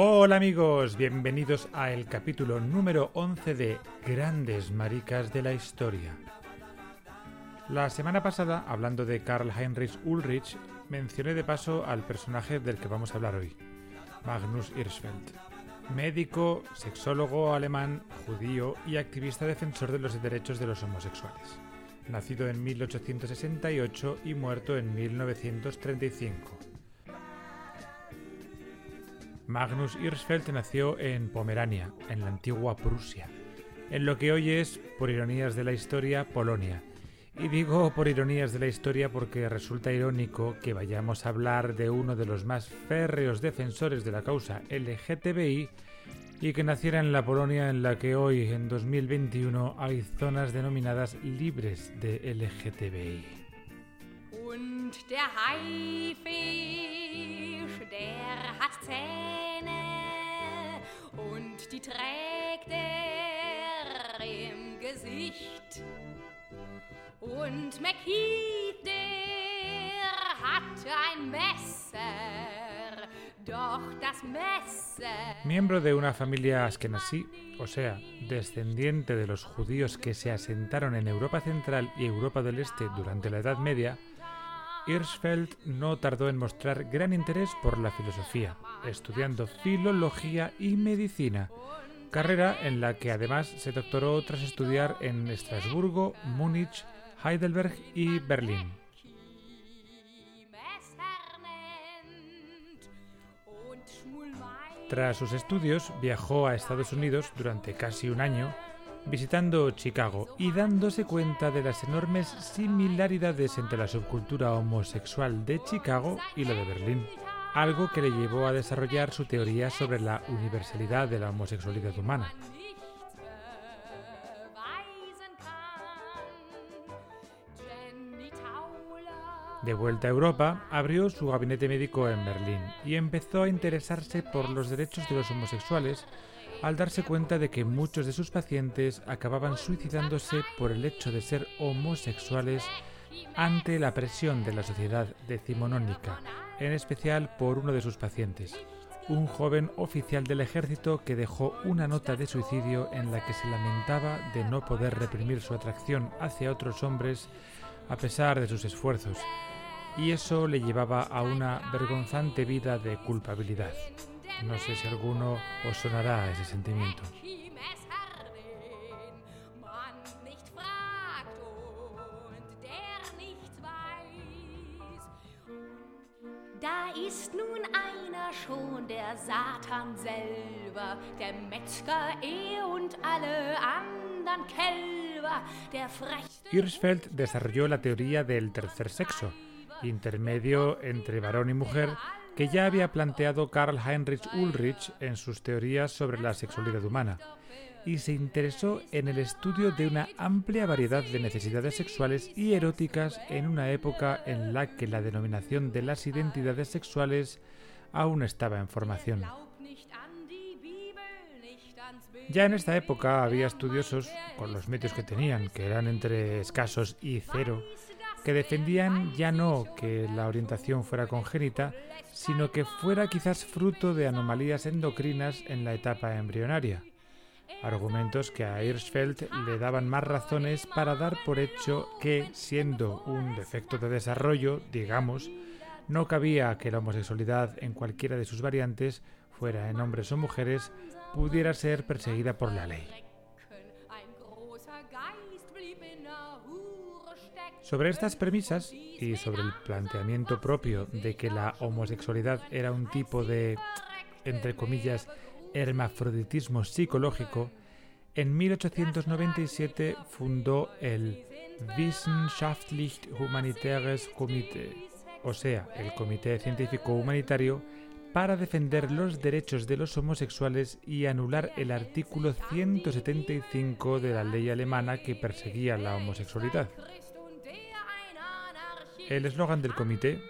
Hola amigos, bienvenidos al capítulo número 11 de Grandes Maricas de la Historia. La semana pasada, hablando de Karl Heinrich Ulrich, mencioné de paso al personaje del que vamos a hablar hoy, Magnus Hirschfeld, médico, sexólogo alemán, judío y activista defensor de los derechos de los homosexuales, nacido en 1868 y muerto en 1935. Magnus Hirschfeld nació en Pomerania, en la antigua Prusia, en lo que hoy es, por ironías de la historia, Polonia. Y digo por ironías de la historia porque resulta irónico que vayamos a hablar de uno de los más férreos defensores de la causa LGTBI y que naciera en la Polonia en la que hoy, en 2021, hay zonas denominadas libres de LGTBI. Und der Haifisch, der hat Zähne und die trägt im Gesicht. Und McKeith, der hat ein Messer, doch das Messer... Miembro de una familia askenazí, o sea, descendiente de los judíos que se asentaron en Europa Central y Europa del Este durante la Edad Media, Hirschfeld no tardó en mostrar gran interés por la filosofía, estudiando filología y medicina, carrera en la que además se doctoró tras estudiar en Estrasburgo, Múnich, Heidelberg y Berlín. Tras sus estudios viajó a Estados Unidos durante casi un año, visitando Chicago y dándose cuenta de las enormes similaridades entre la subcultura homosexual de Chicago y la de Berlín, algo que le llevó a desarrollar su teoría sobre la universalidad de la homosexualidad humana. De vuelta a Europa, abrió su gabinete médico en Berlín y empezó a interesarse por los derechos de los homosexuales al darse cuenta de que muchos de sus pacientes acababan suicidándose por el hecho de ser homosexuales ante la presión de la sociedad decimonónica, en especial por uno de sus pacientes, un joven oficial del ejército que dejó una nota de suicidio en la que se lamentaba de no poder reprimir su atracción hacia otros hombres a pesar de sus esfuerzos, y eso le llevaba a una vergonzante vida de culpabilidad. No sé si alguno os sonará ese sentimiento. Da ist nun einer schon, der Satan selber, der Metzger und alle anderen Kälber, der frechste... Hirschfeld desarrolló la teoría del tercer sexo, intermedio entre varón y mujer, que ya había planteado Karl Heinrich Ulrich en sus teorías sobre la sexualidad humana, y se interesó en el estudio de una amplia variedad de necesidades sexuales y eróticas en una época en la que la denominación de las identidades sexuales aún estaba en formación. Ya en esta época había estudiosos, con los medios que tenían, que eran entre escasos y cero, que defendían ya no que la orientación fuera congénita, sino que fuera quizás fruto de anomalías endocrinas en la etapa embrionaria. Argumentos que a Hirschfeld le daban más razones para dar por hecho que, siendo un defecto de desarrollo, digamos, no cabía que la homosexualidad en cualquiera de sus variantes, fuera en hombres o mujeres, pudiera ser perseguida por la ley. Sobre estas premisas y sobre el planteamiento propio de que la homosexualidad era un tipo de, entre comillas, hermafroditismo psicológico, en 1897 fundó el Wissenschaftlich Humanitäres Komitee, o sea, el Comité Científico Humanitario, para defender los derechos de los homosexuales y anular el artículo 175 de la ley alemana que perseguía la homosexualidad. El eslogan del comité,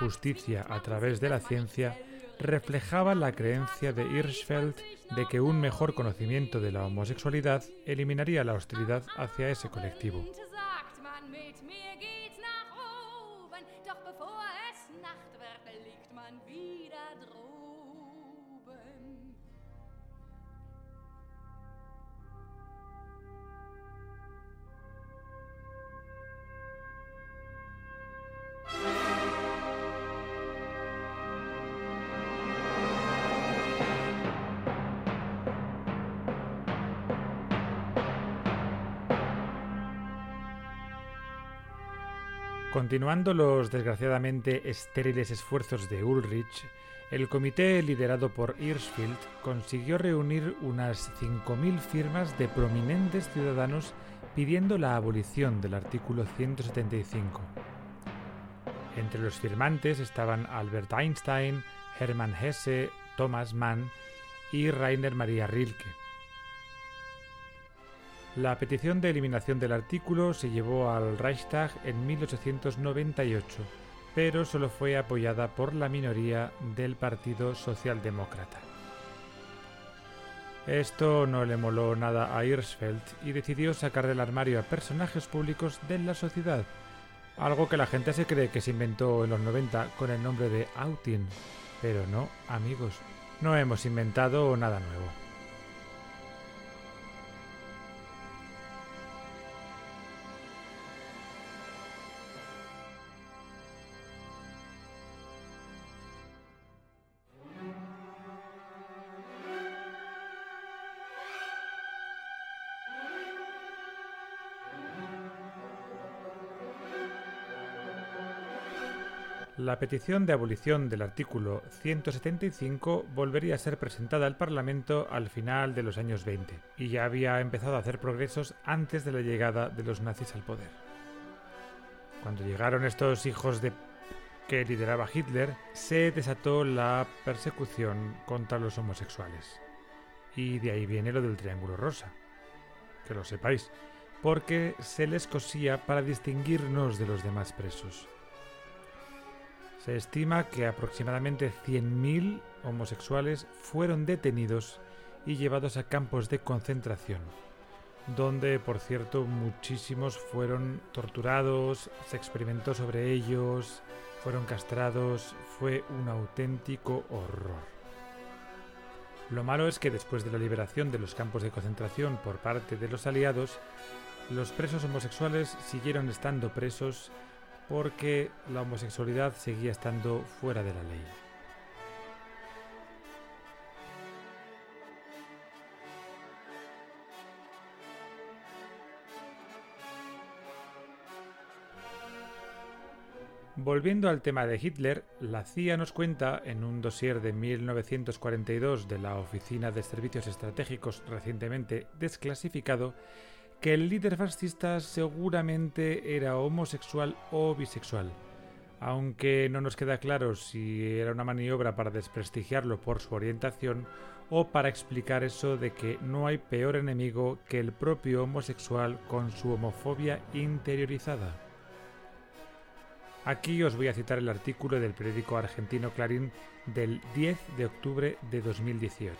justicia a través de la ciencia, reflejaba la creencia de Hirschfeld de que un mejor conocimiento de la homosexualidad eliminaría la hostilidad hacia ese colectivo. Continuando los desgraciadamente estériles esfuerzos de Ulrich, el comité liderado por Hirschfeld consiguió reunir unas 5.000 firmas de prominentes ciudadanos pidiendo la abolición del artículo 175. Entre los firmantes estaban Albert Einstein, Hermann Hesse, Thomas Mann y Rainer Maria Rilke. La petición de eliminación del artículo se llevó al Reichstag en 1898, pero solo fue apoyada por la minoría del Partido Socialdemócrata. Esto no le moló nada a Hirschfeld y decidió sacar del armario a personajes públicos de la sociedad, algo que la gente se cree que se inventó en los 90 con el nombre de outing. Pero no, amigos, no hemos inventado nada nuevo. La petición de abolición del artículo 175 volvería a ser presentada al Parlamento al final de los años 20, y ya había empezado a hacer progresos antes de la llegada de los nazis al poder. Cuando llegaron estos hijos de que lideraba Hitler, se desató la persecución contra los homosexuales. Y de ahí viene lo del Triángulo Rosa, que lo sepáis, porque se les cosía para distinguirnos de los demás presos. Se estima que aproximadamente 100.000 homosexuales fueron detenidos y llevados a campos de concentración, donde, por cierto, muchísimos fueron torturados, se experimentó sobre ellos, fueron castrados, fue un auténtico horror. Lo malo es que después de la liberación de los campos de concentración por parte de los aliados, los presos homosexuales siguieron estando presos porque la homosexualidad seguía estando fuera de la ley. Volviendo al tema de Hitler, la CIA nos cuenta en un dossier de 1942 de la Oficina de Servicios Estratégicos recientemente desclasificado que el líder fascista seguramente era homosexual o bisexual, aunque no nos queda claro si era una maniobra para desprestigiarlo por su orientación o para explicar eso de que no hay peor enemigo que el propio homosexual con su homofobia interiorizada. Aquí os voy a citar el artículo del periódico argentino Clarín del 10 de octubre de 2018.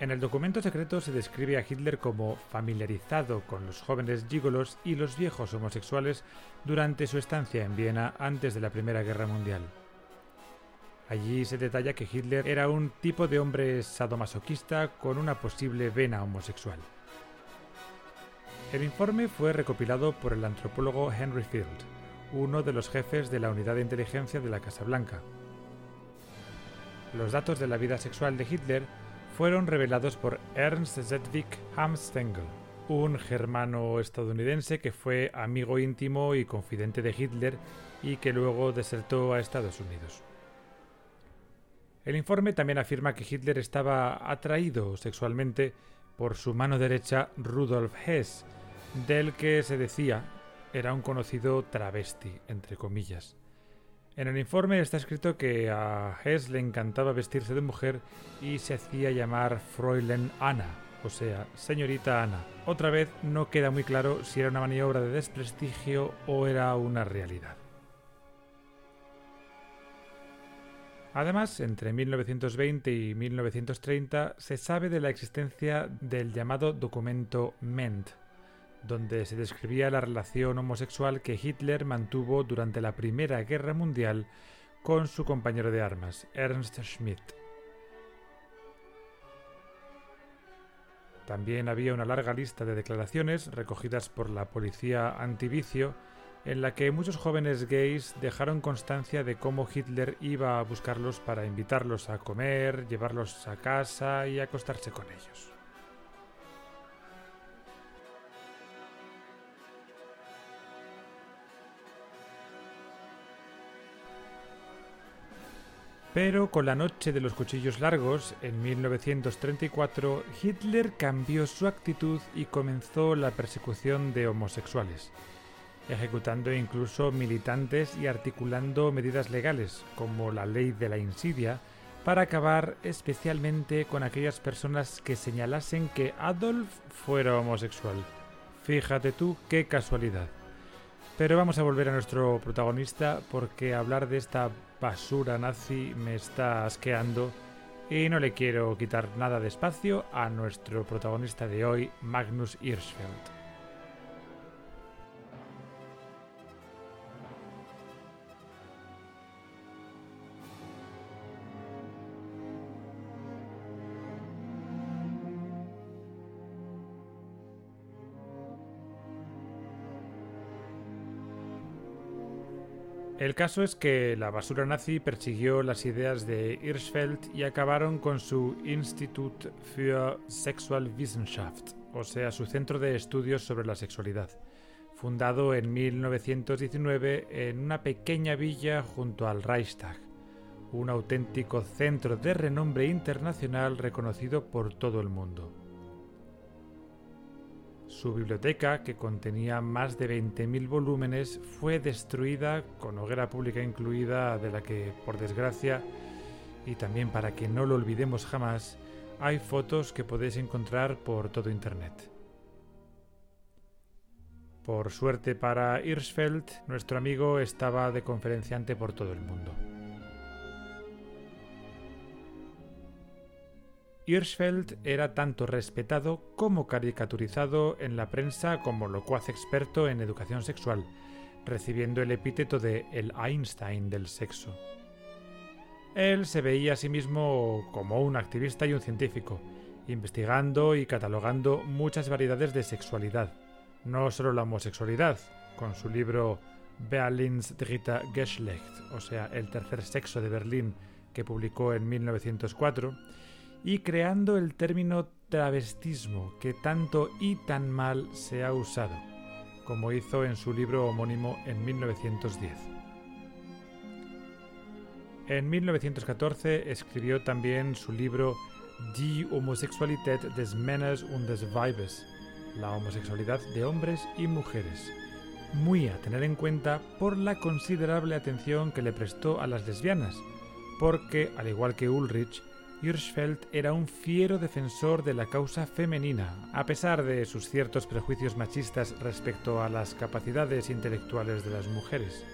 En el documento secreto se describe a Hitler como familiarizado con los jóvenes gigolos y los viejos homosexuales durante su estancia en Viena antes de la Primera Guerra Mundial. Allí se detalla que Hitler era un tipo de hombre sadomasoquista con una posible vena homosexual. El informe fue recopilado por el antropólogo Henry Field, uno de los jefes de la Unidad de Inteligencia de la Casa Blanca. Los datos de la vida sexual de Hitler fueron revelados por Ernst Zedwig Hamstengel, un germano estadounidense que fue amigo íntimo y confidente de Hitler y que luego desertó a Estados Unidos. El informe también afirma que Hitler estaba atraído sexualmente por su mano derecha Rudolf Hess, del que se decía era un conocido travesti, entre comillas. En el informe está escrito que a Hess le encantaba vestirse de mujer y se hacía llamar Fräulein Anna, o sea, señorita Ana. Otra vez no queda muy claro si era una maniobra de desprestigio o era una realidad. Además, entre 1920 y 1930 se sabe de la existencia del llamado documento Ment, donde se describía la relación homosexual que Hitler mantuvo durante la Primera Guerra Mundial con su compañero de armas, Ernst Schmidt. También había una larga lista de declaraciones recogidas por la policía antivicio en la que muchos jóvenes gays dejaron constancia de cómo Hitler iba a buscarlos para invitarlos a comer, llevarlos a casa y acostarse con ellos. Pero con la Noche de los Cuchillos Largos, en 1934, Hitler cambió su actitud y comenzó la persecución de homosexuales, ejecutando incluso militantes y articulando medidas legales, como la Ley de la Insidia, para acabar especialmente con aquellas personas que señalasen que Adolf fuera homosexual. Fíjate tú qué casualidad. Pero vamos a volver a nuestro protagonista, porque hablar de esta basura nazi me está asqueando y no le quiero quitar nada de espacio a nuestro protagonista de hoy, Magnus Hirschfeld. El caso es que la basura nazi persiguió las ideas de Hirschfeld y acabaron con su Institut für Sexualwissenschaft, o sea, su centro de estudios sobre la sexualidad, fundado en 1919 en una pequeña villa junto al Reichstag, un auténtico centro de renombre internacional reconocido por todo el mundo. Su biblioteca, que contenía más de 20.000 volúmenes, fue destruida, con hoguera pública incluida, de la que, por desgracia, y también para que no lo olvidemos jamás, hay fotos que podéis encontrar por todo Internet. Por suerte para Hirschfeld, nuestro amigo estaba de conferenciante por todo el mundo. Hirschfeld era tanto respetado como caricaturizado en la prensa como locuaz experto en educación sexual, recibiendo el epíteto de el Einstein del sexo. Él se veía a sí mismo como un activista y un científico, investigando y catalogando muchas variedades de sexualidad, no solo la homosexualidad, con su libro Berlin's Dritte Geschlecht, o sea, el tercer sexo de Berlín, que publicó en 1904, y creando el término travestismo, que tanto y tan mal se ha usado, como hizo en su libro homónimo en 1910. En 1914 escribió también su libro Die Homosexualität des Männers und des Weibes, la homosexualidad de hombres y mujeres, muy a tener en cuenta por la considerable atención que le prestó a las lesbianas, porque, al igual que Ulrich, Hirschfeld era un fiero defensor de la causa femenina, a pesar de sus ciertos prejuicios machistas respecto a las capacidades intelectuales de las mujeres.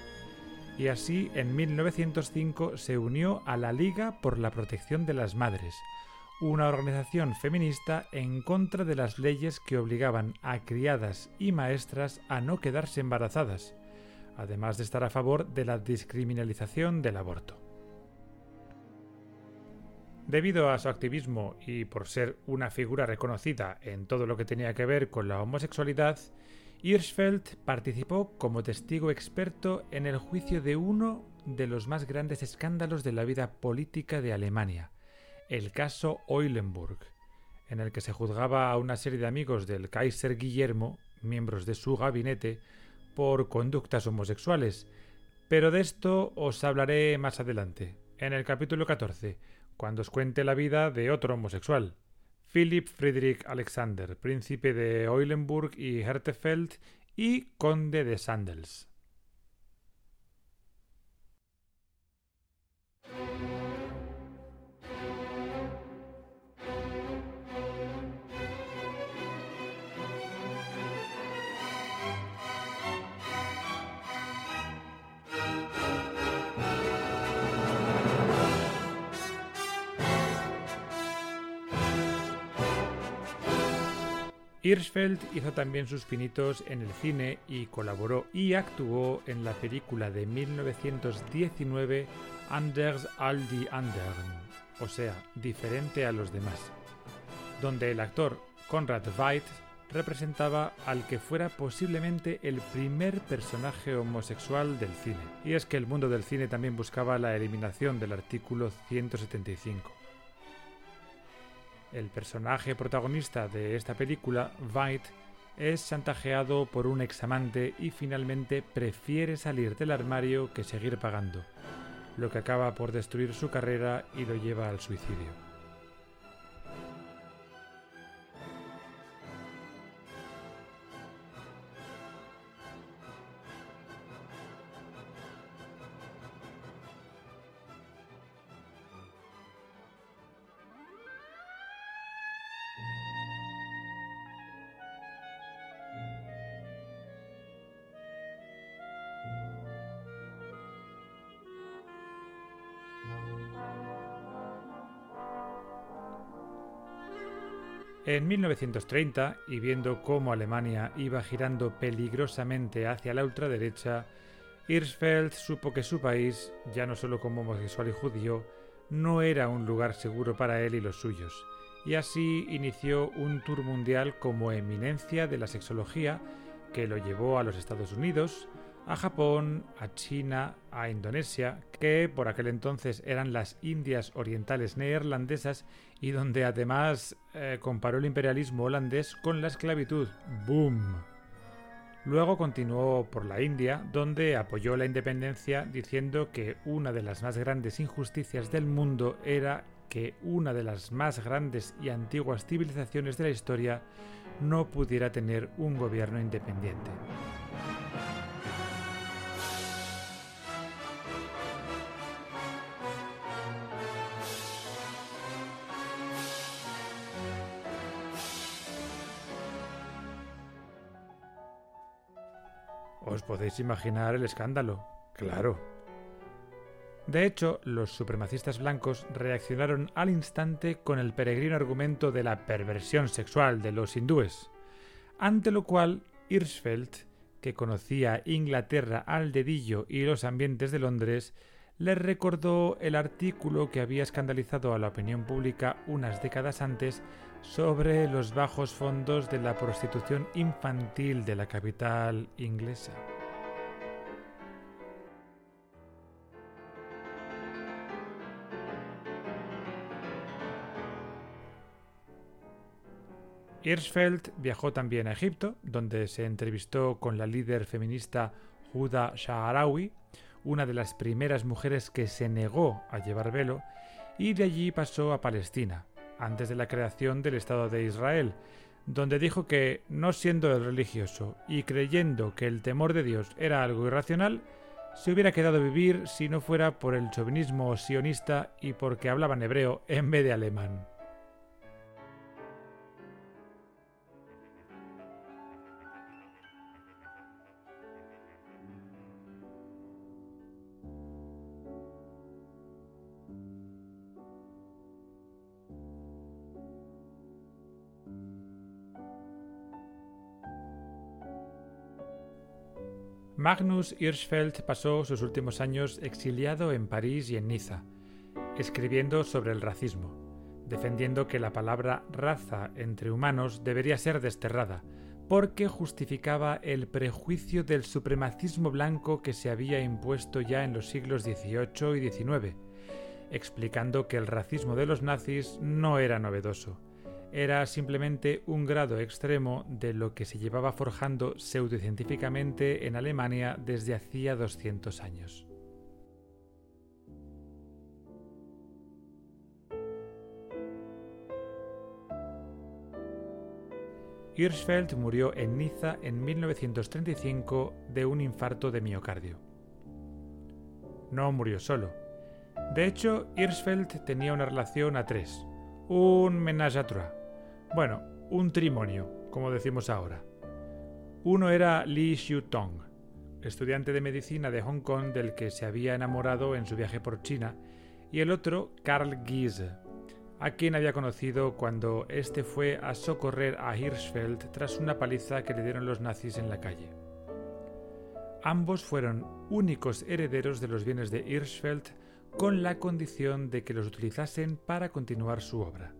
Y así, en 1905 se unió a la Liga por la Protección de las Madres, una organización feminista en contra de las leyes que obligaban a criadas y maestras a no quedarse embarazadas, además de estar a favor de la descriminalización del aborto. Debido a su activismo y por ser una figura reconocida en todo lo que tenía que ver con la homosexualidad, Hirschfeld participó como testigo experto en el juicio de uno de los más grandes escándalos de la vida política de Alemania, el caso Eulenburg, en el que se juzgaba a una serie de amigos del Kaiser Guillermo, miembros de su gabinete, por conductas homosexuales, pero de esto os hablaré más adelante, en el capítulo 14, cuando os cuente la vida de otro homosexual, Philip Friedrich Alexander, príncipe de Eulenburg y Hertefeld y conde de Sandels. Hirschfeld hizo también sus pinitos en el cine y colaboró y actuó en la película de 1919 Anders als die anderen, o sea, diferente a los demás, donde el actor Conrad Veidt representaba al que fuera posiblemente el primer personaje homosexual del cine. Y es que el mundo del cine también buscaba la eliminación del artículo 175. El personaje protagonista de esta película, Veidt, es chantajeado por un examante y finalmente prefiere salir del armario que seguir pagando, lo que acaba por destruir su carrera y lo lleva al suicidio. En 1930, y viendo cómo Alemania iba girando peligrosamente hacia la ultraderecha, Hirschfeld supo que su país, ya no solo como homosexual y judío, no era un lugar seguro para él y los suyos, y así inició un tour mundial como eminencia de la sexología que lo llevó a los Estados Unidos, a Japón, a China, a Indonesia, que por aquel entonces eran las Indias Orientales Neerlandesas y donde además comparó el imperialismo holandés con la esclavitud. ¡Boom! Luego continuó por la India, donde apoyó la independencia diciendo que una de las más grandes injusticias del mundo era que una de las más grandes y antiguas civilizaciones de la historia no pudiera tener un gobierno independiente. Os podéis imaginar el escándalo, claro. De hecho, los supremacistas blancos reaccionaron al instante con el peregrino argumento de la perversión sexual de los hindúes, ante lo cual Hirschfeld, que conocía Inglaterra al dedillo y los ambientes de Londres, les recordó el artículo que había escandalizado a la opinión pública unas décadas antes sobre los bajos fondos de la prostitución infantil de la capital inglesa. Hirschfeld viajó también a Egipto, donde se entrevistó con la líder feminista Huda Sha'arawi, una de las primeras mujeres que se negó a llevar velo, y de allí pasó a Palestina, antes de la creación del Estado de Israel, donde dijo que, no siendo religioso y creyendo que el temor de Dios era algo irracional, se hubiera quedado a vivir si no fuera por el chauvinismo sionista y porque hablaban hebreo en vez de alemán. Magnus Hirschfeld pasó sus últimos años exiliado en París y en Niza, escribiendo sobre el racismo, defendiendo que la palabra raza entre humanos debería ser desterrada, porque justificaba el prejuicio del supremacismo blanco que se había impuesto ya en los siglos XVIII y XIX, explicando que el racismo de los nazis no era novedoso, era simplemente un grado extremo de lo que se llevaba forjando pseudocientíficamente en Alemania desde hacía 200 años. Hirschfeld murió en Niza en 1935 de un infarto de miocardio. No murió solo. De hecho, Hirschfeld tenía una relación a tres, un ménage à trois. Bueno, un trimonio, como decimos ahora. Uno era Li Xiutong, estudiante de medicina de Hong Kong del que se había enamorado en su viaje por China, y el otro, Karl Giese, a quien había conocido cuando este fue a socorrer a Hirschfeld tras una paliza que le dieron los nazis en la calle. Ambos fueron únicos herederos de los bienes de Hirschfeld con la condición de que los utilizasen para continuar su obra.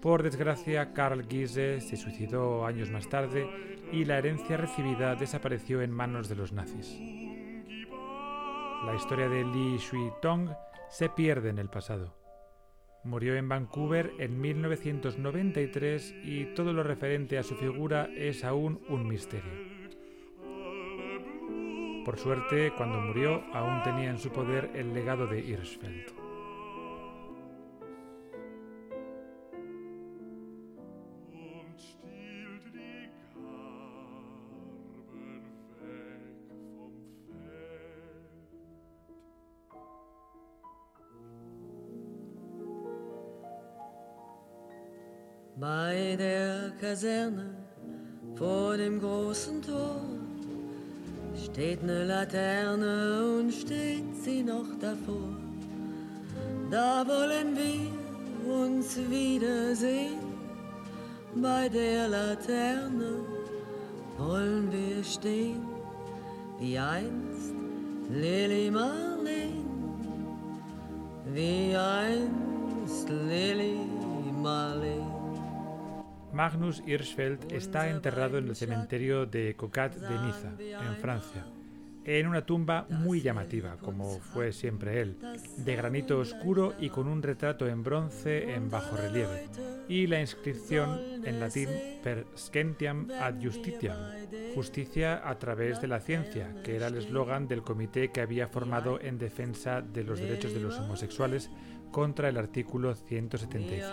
Por desgracia, Karl Giese se suicidó años más tarde y la herencia recibida desapareció en manos de los nazis. La historia de Li Xiutong se pierde en el pasado. Murió en Vancouver en 1993 y todo lo referente a su figura es aún un misterio. Por suerte, cuando murió, aún tenía en su poder el legado de Hirschfeld. Bei der Kaserne vor dem großen Tor steht eine Laterne und steht sie noch davor. Da wollen wir uns wiedersehen. Bei der Laterne wollen wir stehen, wie einst Lili Marleen, wie einst Lili Marleen. Magnus Hirschfeld está enterrado en el cementerio de Cocat de Niza, en Francia, en una tumba muy llamativa, como fue siempre él, de granito oscuro y con un retrato en bronce en bajo relieve, y la inscripción en latín per scentiam ad justitiam, justicia a través de la ciencia, que era el eslogan del comité que había formado en defensa de los derechos de los homosexuales contra el artículo 175.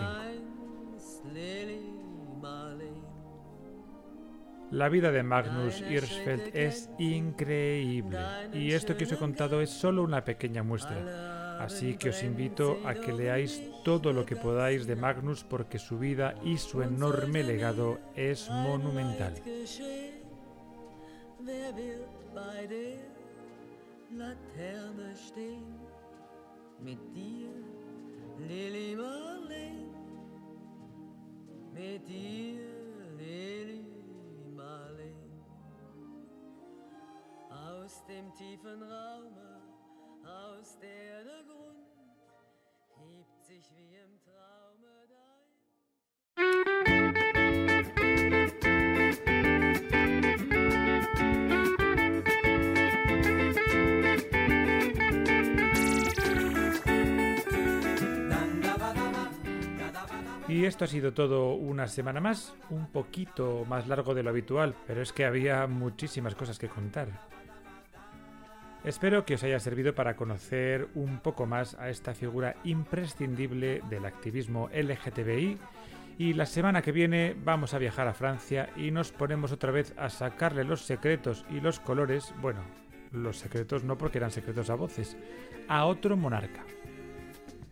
La vida de Magnus Hirschfeld es increíble y esto que os he contado es solo una pequeña muestra, así que os invito a que leáis todo lo que podáis de Magnus porque su vida y su enorme legado es monumental. Aus dem tiefen Raume, aus der der Grund hebt sich wie im Traume dein. Y esto ha sido todo una semana más, un poquito más largo de lo habitual, pero es que había muchísimas cosas que contar. Espero que os haya servido para conocer un poco más a esta figura imprescindible del activismo LGTBI y la semana que viene vamos a viajar a Francia y nos ponemos otra vez a sacarle los secretos y los colores, bueno, los secretos no porque eran secretos a voces, a otro monarca.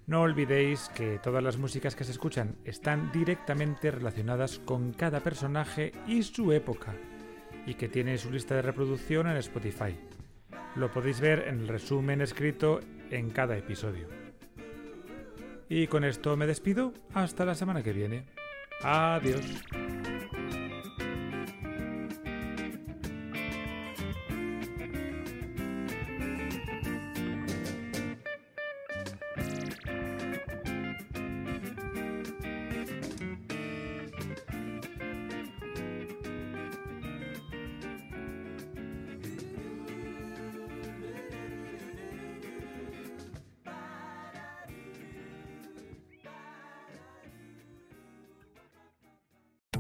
No olvidéis que todas las músicas que se escuchan están directamente relacionadas con cada personaje y su época y que tiene su lista de reproducción en Spotify. Lo podéis ver en el resumen escrito en cada episodio. Y con esto me despido. Hasta la semana que viene. Adiós.